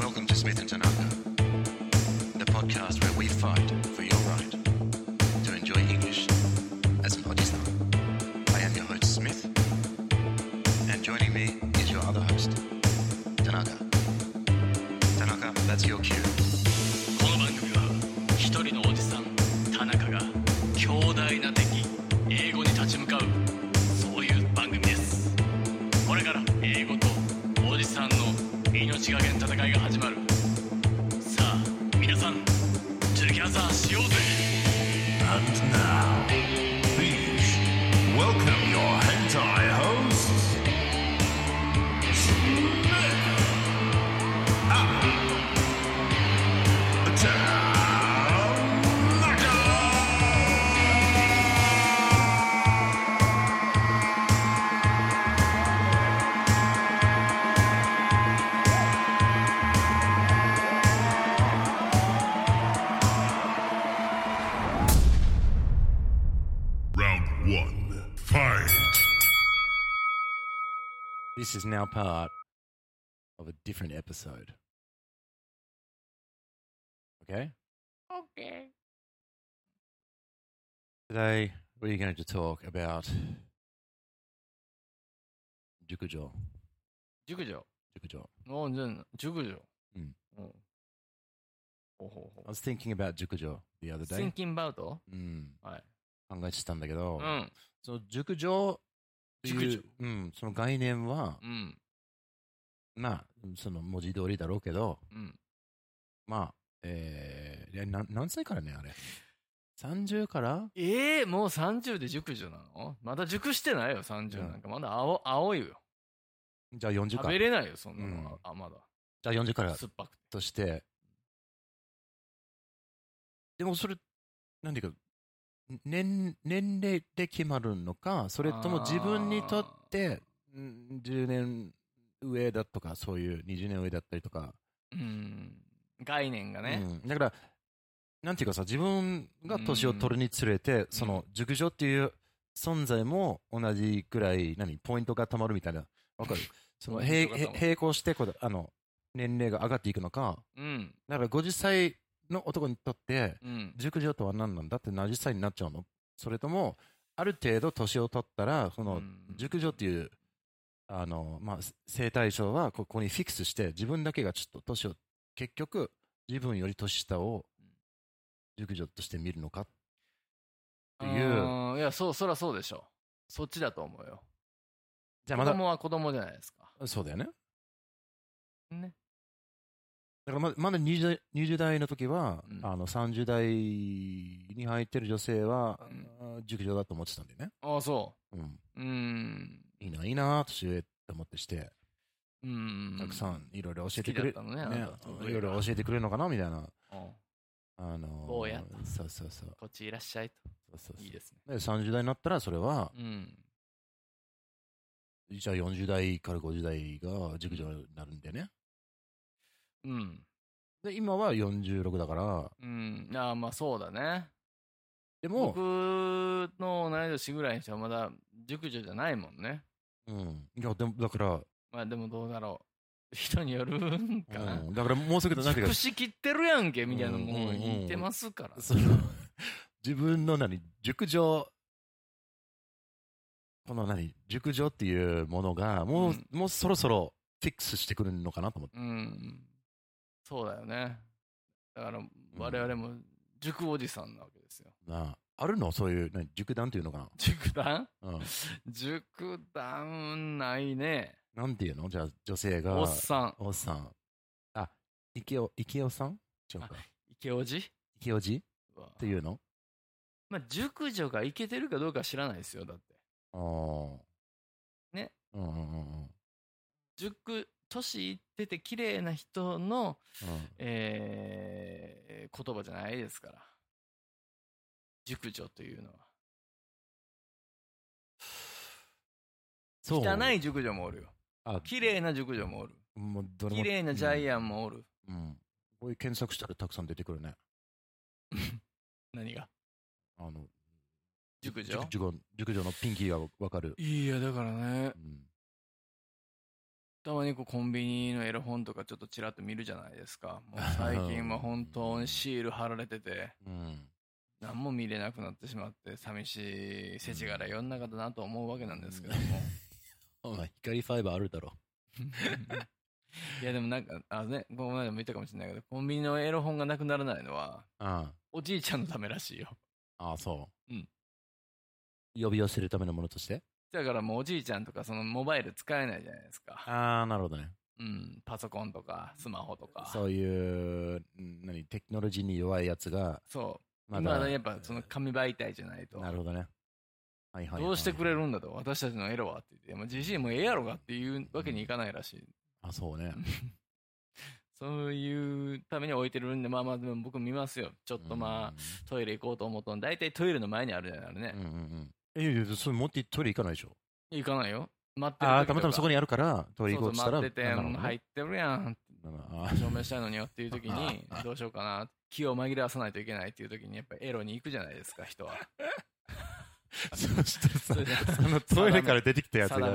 Welcome to Smith and Tanaka, the podcast where we fight for your right to enjoy English as an otistan. I am your host, Smith, and joining me is your other host, Tanaka. Tanaka, that's your cue.命がけの戦いが始まる。さあ、皆さん、トゥギャザーしようぜ。 And now, please welcome your hentai hosts, Smith and Tanaka. This is now part of a different episode. Okay? Okay. Today, we're going to talk about Jukujo. Jukujo? Jukujo. Oh, Jukujo. Mm. Oh. I was thinking about Jukujo the other day. Thinking about? Mm. Right. 考えてたんだけど、うん、その熟女という、うん、その概念は、うん、まあその文字通りだろうけど、うん、まあ、何歳からねあれ30からもう30で熟女なの？まだ熟してないよ30なんか、うん、まだ青いよ。じゃあ40から食べれないよそんなのは、うん、あまだじゃあ40から酸っぱくとしてでもそれなんでか年齢で決まるのかそれとも自分にとって10年上だとかそういう20年上だったりとか、うん、概念がね、うん、だからなんていうかさ自分が年を取るにつれて、うん、その熟女っていう存在も同じくらい何ポイントがたまるみたいなわかるその並行してあの年齢が上がっていくのか、うん、だから50歳の男にとって、うん、熟女とは何なんだって70歳になっちゃうのそれともある程度年を取ったらその熟女っていう、うん、あのまあ生体賞はここにフィックスして自分だけがちょっと年を結局自分より年下を熟女として見るのかっていういやそりゃそうでしょそっちだと思うよじゃあまだ子供は子供じゃないですかそうだよねねだからまだ20代の時は、うん、あの30代に入ってる女性は、うん、熟女だと思ってたんだよね。ああそう。うん。いいな年上と思ってして、たくさんいろいろ教えてくれる、ね、いろいろ教えてくれるのかなみたいな。坊や。そうそうそう。こっちいらっしゃいと。そういいですね。で30代になったらそれは、うん、じゃあ40代から50代が熟女になるんだよね。うん、で今は46だから、うん、ああまあそうだねでも僕の同い年ぐらいの人はまだ熟女じゃないもんねうんいやでもだからまあでもどうだろう人によるんかな、うん、だからもうすぐなんていうか熟しきってるやんけみたいなもう言ってますから、うんうん、自分の熟女この熟女っていうものがもうそろそろフィックスしてくるのかなと思って、うん、そうだよねだから我々も塾おじさんなわけですよああるのそういう塾談というのかな。塾談、うん、塾談ないね。なんていうのじゃあ女性がおっさん。おっさん。あ、イケオさん違うか。イケオジイケオジっていうの。まあ塾女がイケてるかどうか知らないですよだって。ああ。ね。うんうんうん。塾年いってて綺麗な人の、うん言葉じゃないですから。熟女というのはそう汚い熟女もおるよ。あ、綺麗な熟女もおる。もうどれも綺麗なジャイアンもおる。うん。こういう検索したらたくさん出てくるね。何が？あの熟女？熟女のピンキーがわかる。いやだからね。うん、たまにこうコンビニのエロ本とかちょっとちらっと見るじゃないですか。もう最近は本当にシール貼られてて。うん。何も見れなくなってしまって寂しい世知辛い世の中だなと思うわけなんですけども、お前光ファイバーあるだろいやでもなんかあねこの前でも言ったかもしれないけどコンビニのエロ本がなくならないのはああおじいちゃんのためらしいよ。ああそう。うん。呼び寄せるためのものとして。だからもうおじいちゃんとかそのモバイル使えないじゃないですか。ああなるほどね。うん、パソコンとかスマホとかそういう何テクノロジーに弱いやつがそう。まだやっぱその紙媒体じゃないと。なるほどね。はいはいはいはい、どうしてくれるんだと私たちのエロはって言って、もう自身もええやろがっていうわけにいかないらしい。うん、あ、そうね。そういうために置いてるんで、まあまあでも僕見ますよ。ちょっとまあ、うん、トイレ行こうと思ったの、だいたいトイレの前にあるじゃないね。うんうんうん。いやそれ持ってトイレ行かないでしょ。行かないよ。待ってる。あ、たまたまそこにあるからトイレ行こうとしたら。そうそう待ってて入ってるやん。証明したいのによっていう時にどうしようかな気を紛らわさないといけないっていう時にやっぱりエロに行くじゃないですか人はそしたらさそのトイレから出てきたやつが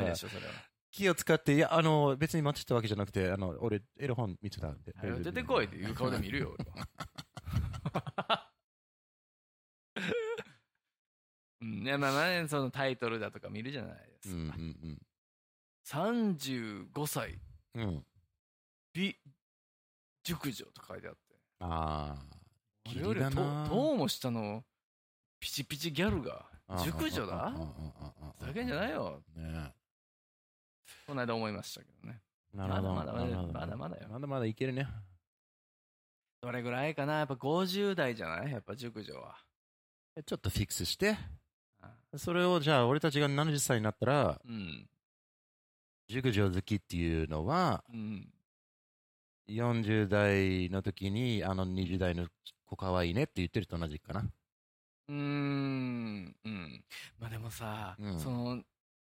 気を使っていや別に待ってたわけじゃなくて俺エロ本見てたんで出てこいっていう顔で見るよ俺はいやまあまあそのタイトルだとか見るじゃないですか、うんうんうん、35歳、うん美熟女と書いてあってああ俺よりどうも下のピチピチギャルが熟女だふざけんじゃないよねこの間思いましたけどねなるほどまだまだよまだまだいけるねどれぐらいかなやっぱ50代じゃないやっぱ熟女はちょっとフィックスしてそれをじゃあ俺たちが70歳になったら、うん、熟女好きっていうのは、うん40代の時に20代の子かわいいねって言ってると同じかなうんまあでもさ、うん、その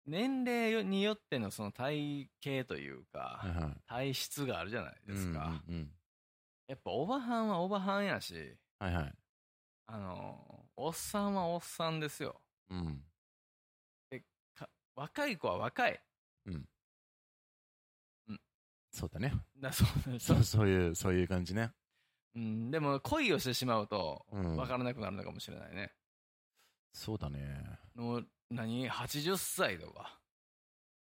年齢によってのその体型というか、うん、体質があるじゃないですか、うんうんうん、やっぱおばはんはおばはんやし、はいはい、おっさんはおっさんですよ、うん、で若い子は若い、うんそうだねそういう感じね、うん、でも恋をしてしまうと分からなくなるのかもしれないね、うん、そうだねの何80歳とか、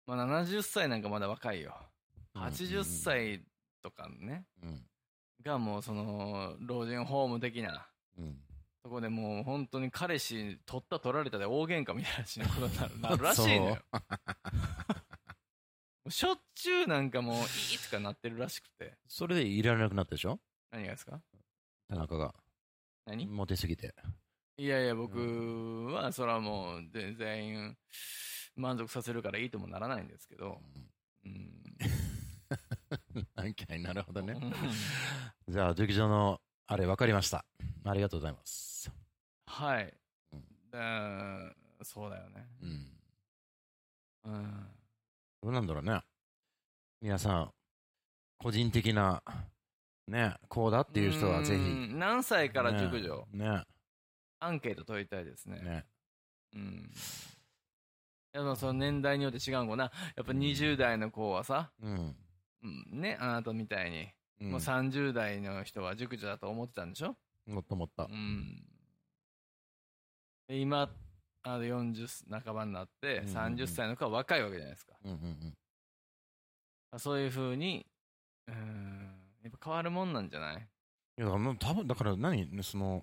まあ、70歳なんかまだ若いよ80歳とかね、うん、がもうその老人ホーム的な、うん、そこでもう本当に彼氏取った取られたで大喧嘩みたいなことになるらしいのよしょっちゅうなんかもういいとかなってるらしくてそれでいられなくなったでしょ何がですか田中が何モテすぎていやいや僕はそれはもう全然満足させるからいいともならないんですけどうん何かなるほどねじゃあ熟女のあれ分かりましたありがとうございますはい、うん、そうだよねうん、うんどうなんだろうね皆さん個人的なねこうだっていう人はぜひ何歳から熟女ねアンケート取りたいですねねうんでもその年代によって違うんかなやっぱ20代の子はさ、うんうん、ねあなたみたいに、うん、もう30代の人は熟女だと思ってたんでしょ思ったうんで今40半ばになって30歳の子は若いわけじゃないですか、うんうんうん、そういうふうにやっぱ変わるもんなんじゃないいや多分だから何その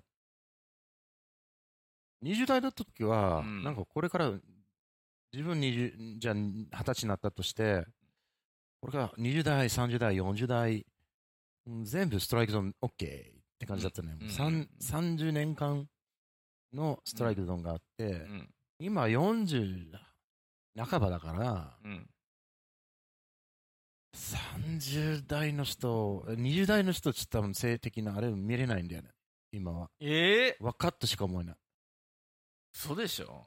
20代だった時は、うん、なんかこれから自分じゃあ20歳になったとして、これから20代、30代、40代、全部ストライクゾーン OK って感じだったね。うん、30年間のストライクゾーンがあって、うん、今40半ばだから、うん、30代の人、20代の人ちょっと多分性的なあれ見れないんだよね、今は。分かったしか思えない。そうでしょ。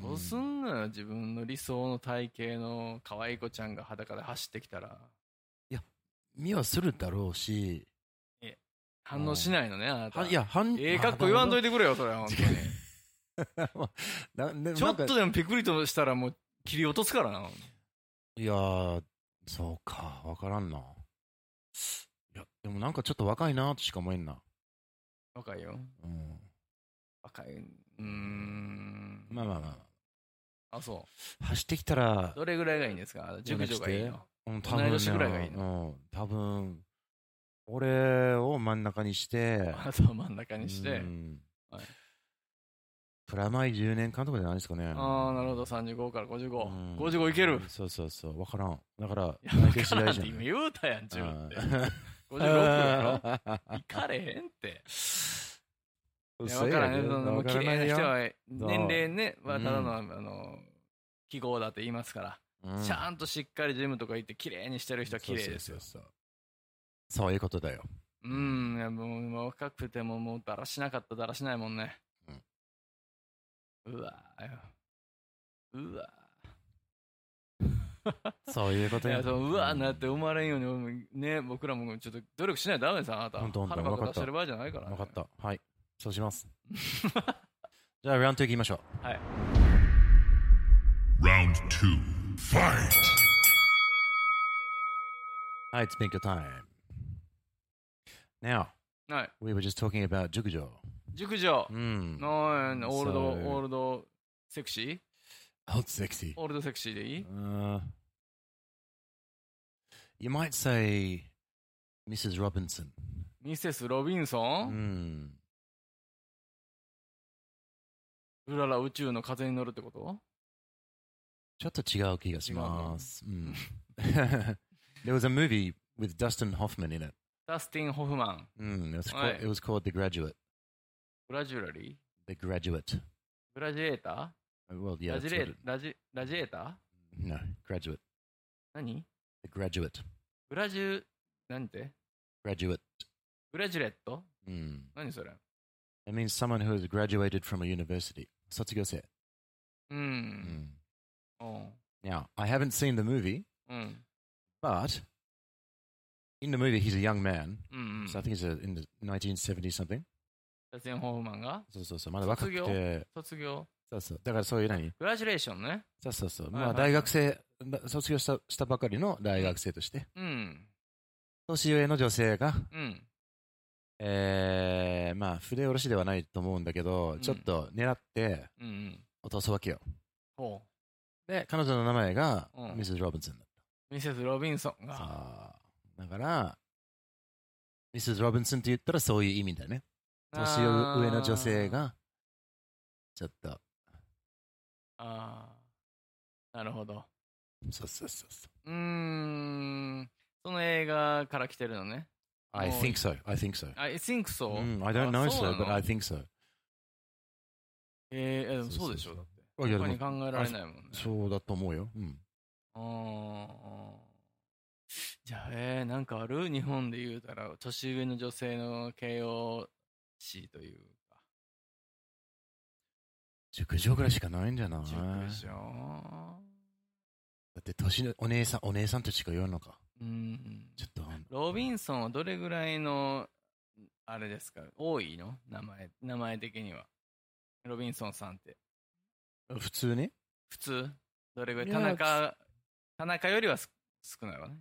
どうすんのよ、自分の理想の体型の可愛い子ちゃんが裸で走ってきたら。いや、見はするだろうし。反応しないのね、あなた。いや、かっこ言わんといてくれよ、それは、ほんとに。ちょっとでもピクリとしたらもう切り落とすからな。いやー、そうか、わからんな。いや、でもなんかちょっと若いなとしか思えんな。若いよ。うん。若い。まあまあまあ。あ、そう。走ってきたら。どれぐらいがいいんですか？熟女がいいの？同い年ぐらいがいいの？多分、俺を真ん中にして。あなたを真ん中にして。はい、プラマイ10年間とかじゃないですかね。ああ、なるほど。35から55。55いける。そうそうそう。わからん。だから、わからんって今言うたやん、自分って。56やろ？いかれへんって。いや分からない、綺麗な人は年齢ね、ただの、記号だって言いますから、ちゃんとしっかりジムとか行って綺麗にしてる人は綺麗ですよ。そういうことだよ。いやもう若くてももうだらしなかっただらしないもんね。うわーうわそういうことや。うわーなって生まれんようにね、僕らもちょっと努力しないとダメですよ、あなた。腹ばっか出してる場合じゃないから。分かった。はい。そうしますじゃあラウンド2いきましょう。はい、ラウンド2ファイト。はい、 It's been your time now、はい、We were just talking about 熟女、オールドセクシー、オールドセクシーでいい？You might say Mrs. Robinson。 ミセス・ロビンソン？うらら宇宙の風に乗るってこと？ちょっと違う気がします。There was a movie with Dustin Hoffman in it. Dustin Hoffman. It was called The Graduate. Gradually? The Graduate. Graduator? Well, yeah. Graduator? No, Graduate. 何？ The Graduate. なんて？ Graduate. Graduate? 何それ？ It means someone who has graduated from a university.卒業生。Now, I haven't seen the movie,but in the movie he's a young man,so I think he's in the 1970 something. ダスティン・ホフマンが？そうそうそう、まだ若くて。卒業。そうそう、だからそういう何？グラジュレーションね。そうそうそう、まあ大学生、卒業したばかりの大学生として。年上の女性が、まあ筆下ろしではないと思うんだけど、ちょっと狙って落とすわけよ。で彼女の名前がミセス・ロビンソンだった。ミセス・ロビンソンが、だからミセス・ロビンソンって言ったらそういう意味だね。年上の女性がちょっと、なるほど。そうそうそうそう。その映画から来てるのね。I think so. I don't know so, but I think so. そうでしょう、だって。他に考えられないもんね。そうだと思うよ。じゃあ、なんかある？日本で言うたら、年上の女性の形容詞というか。熟女ぐらいしかないんじゃない？熟女。だって、年のお姉さんとしか言わんのか。ちょっとロビンソンはどれぐらいのあれですか？多いの？名前的にはロビンソンさんって普通ね。普通どれぐらい？田中よりは少ないわね。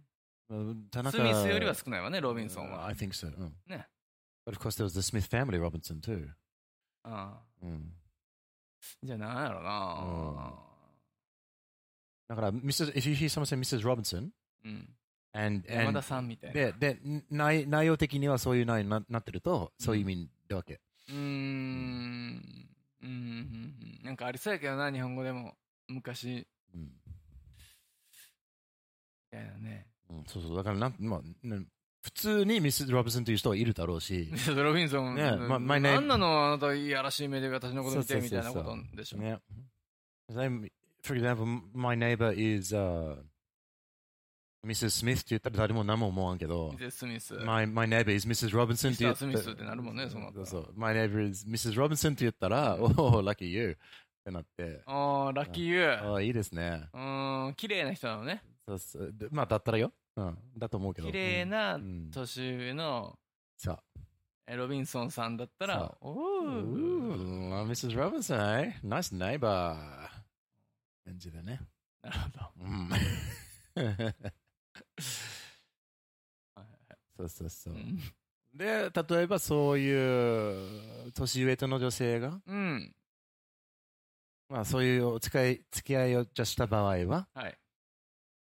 スミスよりは少ないわね、ロビンソンは。I think so. ね。But of course there was the Smith family Robinson too. じゃあなんやろな。だからif you hear someone say Mrs. Robinson。山田さんみたいな。で内容的にはそういう内容になってると、そういう意味だわけ。なんかありそうやけどな、日本語でも昔、うん、みたいなね、うん、そうそう、だからなん、まあ、普通にミス・ロビンソンという人はいるだろうし、ミス・ロビンソン、ね、まあ、何なの、あなたいやらしい目で私のこと見てみたいなことでしょうね。For example, my neighbor is、Mrs. Smith って言ったら誰も何も思わんけど、 my neighbor is Mrs. Robinson って言ったら、 Mr. Smith ってなるもんね、その後。そうそう、 my neighbor is Mrs. Robinson って言ったら、おお、lucky you ってなって。ああ、lucky you。ああ、いいですね。綺麗な人なのね。そうそう。まあ、だったらよ。うん、だと思うけど。綺麗な年上の、さ、ロビンソンさんだったら、おお、Mrs. Robinson、nice neighbor。感じだね。なるほど。うん。そうそうそう、うん、で例えばそういう年上との女性が、うん、まあそういうお付き合いをした場合は、はい、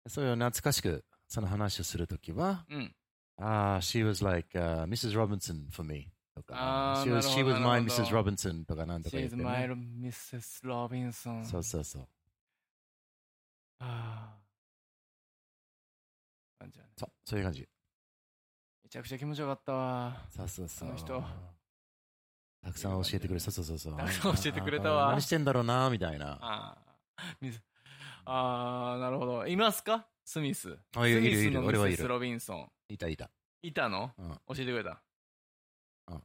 そういう懐かしくその話をするときは、うん、she was like、Mrs. Robinson for me とか、she was my Mrs. Robinson とかなんとか言ってね、she was my Mrs. Robinson、 そうそうそう、ああ感じ、ね、そういう感じ。めちゃくちゃ気持ちよかったわ。そうそうそう。あの人たくさん教えてくれ、そうそうそうそう。たくさん教えてくれたわ。何してんだろうなみたいな。ああなるほど。いますか？スミス。あ、いるいるいる。俺はいる。スミスロビンソン。いたいた。いたの？うん、教えてくれた。うん、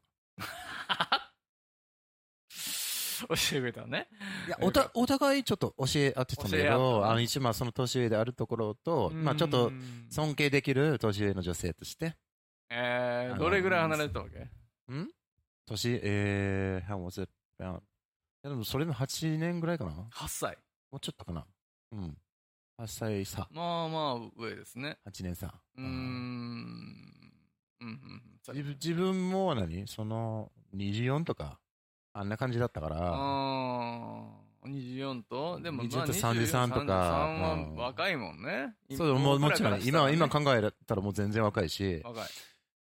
教えてくれたね。いや、お互いちょっと教え合ってたんだけど、あの一番その年上であるところと、まあちょっと尊敬できる年上の女性として。どれぐらい離れてたわけ？ん？年、how was it about？ でもそれの8年ぐらいかな。8歳。もうちょっとかな。うん。8歳差。まあまあ上ですね。8年差。自分も何？その24とか。あんな感じだったから。24とでもまあ33とか。33は若いもんね。うん、そう、もちろん今考えたらもう全然若いし。若い。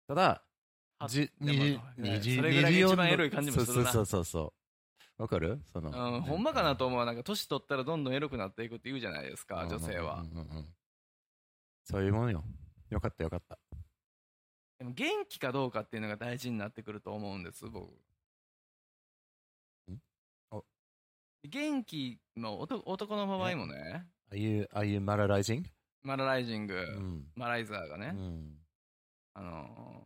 ただそれぐらい一番エロい感じもするな。そうそうそう。わかる？その。うん、ほんまかなと思う。なんか年取ったらどんどんエロくなっていくって言うじゃないですか、女性は。うんうんうん、そういうものよ。よかったよかった。でも元気かどうかっていうのが大事になってくると思うんです、僕。元気の男の場合もね。Are you moralizing? Moralizing、うん、マライザーがね、うん、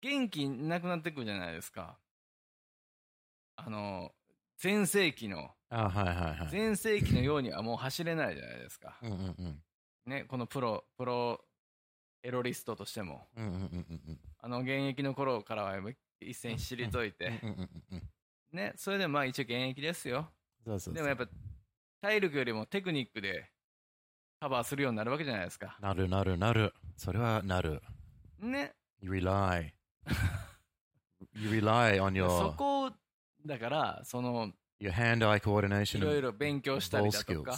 元気なくなってくるじゃないですか。全盛期の、はいはいはい、全盛期のようにはもう走れないじゃないですか。うんうんうんね、このプロエロリストとしても、うんうんうんうん、現役の頃からは一線退いて。うんうんうんうんね、それでもまあ一応現役ですよ。そうそうそう。でもやっぱ体力よりもテクニックでカバーするようになるわけじゃないですか。なる。それはなる。ね。You rely on your そこだからその your hand-eye coordination いろいろ勉強したりだとか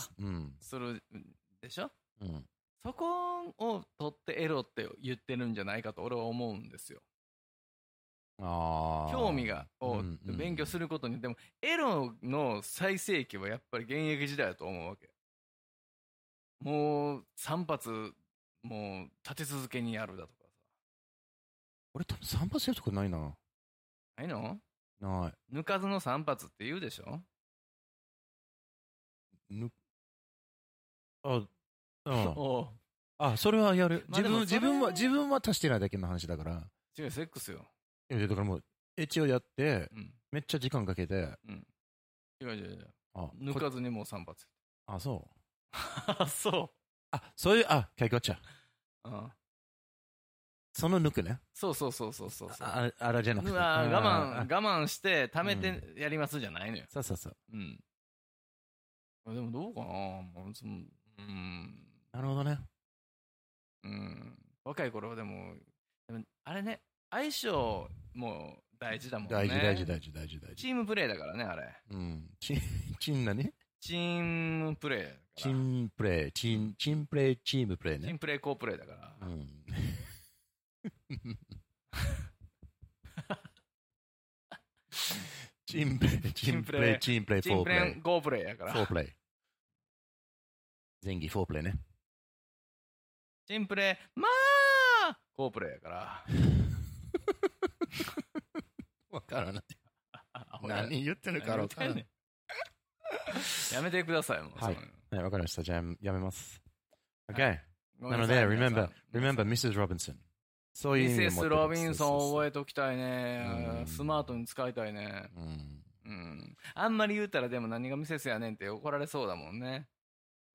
するでしょ、うん。そこを取ってエロって言ってるんじゃないかと俺は思うんですよ。興味を勉強することに、うんうん、でもエロの最盛期はやっぱり現役時代だと思うわけ。もう3発もう立て続けにやるだとかさ。俺多分3発やるとこないな。ないの？ない。抜かずの3発って言うでしょ。それはやる、まあ、自分は足してないだけの話だから。違う、セックスよ。だからもうエッチをやって、うん、めっちゃ時間かけて、うん、違う抜かずにもう3発。あ、そう。そう、あ、そういう、あ、キャイゴッチャ、その抜くね。そう、あらじゃなくて、我慢して溜めてやりますじゃないのよ、うん、そう、うん、でもどうかな、うん、なるほどね、うん、若い頃はでもあれね、相性も大事だもんね。大事。チームプレーだからね、あれ。うん。チン何？チームプレーだから。チームプレー、チームプレーね。チームプレー、コープレーだから。うん。チンプレー、チンプレー、チンプレー、フォープレー。チンプレー、ゴープレーやから。フォープレー。前儀フォープレーね。チンプレー、まあゴープレーやから。わからない。何言ってるかわからない。やめてくださいもう。はい。はい、わかりました。じゃあやめます。Okay。なので、remember Mrs. Robinson。そういう意味で。Mrs. Robinson を覚えておきたいね。スマートに使いたいね。うん。あんまり言うたらでも何がミセスやねんって怒られそうだもんね。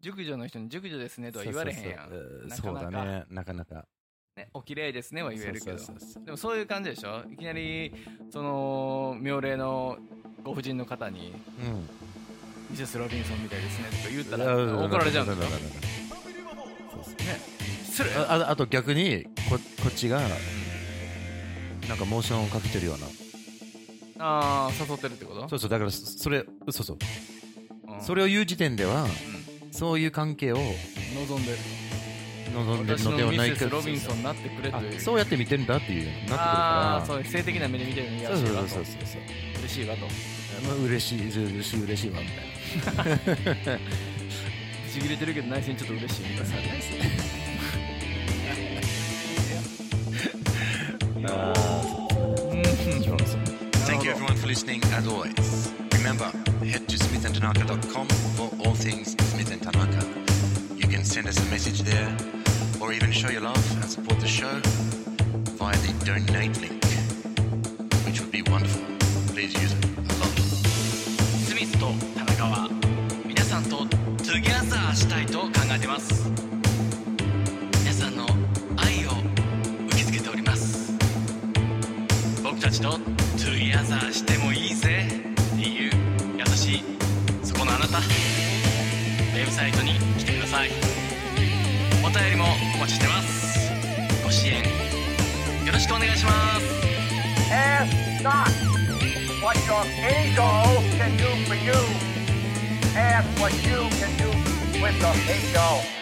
熟女の人に熟女ですねとは言われへんやん。そうだね。なかなか。お綺麗ですねは言えるけど、でもそういう感じでしょ。いきなりその妙齢のご婦人の方にミセス・ロビンソンみたいですねと言ったら怒られちゃうんだよね。あと逆にこっちがなんかモーションをかけてるような、ああ誘ってるってこと。そうそう、だからそれそうそう、それを言う時点ではそういう関係を望んでる、私のミセス・ロビンソンになってくれという、そうやって見てるんだっていうなってくるから、あそう性的な目で見てるのに嬉しいわと、嬉しいわと、嬉しいわみたいなちぎれてるけど内心ちょっと嬉しいみたいなThank you everyone for listening. As always, remember, head to smithandtanaka.com for all things Smith and Tanaka. You can send us a message there, or even show your love and support the show via the donate link, which would be wonderful. Please use it a lot. Smith と田中は皆さんと together したいと考えています。皆さんの愛を受け付けております。僕たちと together してもいいぜっていう優しいそこのあなた。ウェブサイトに来てください。お便りもお待ちしてます。ご支援よろしくお願いします。 Ask not what your ego can do for you. Ask what you can do with your ego.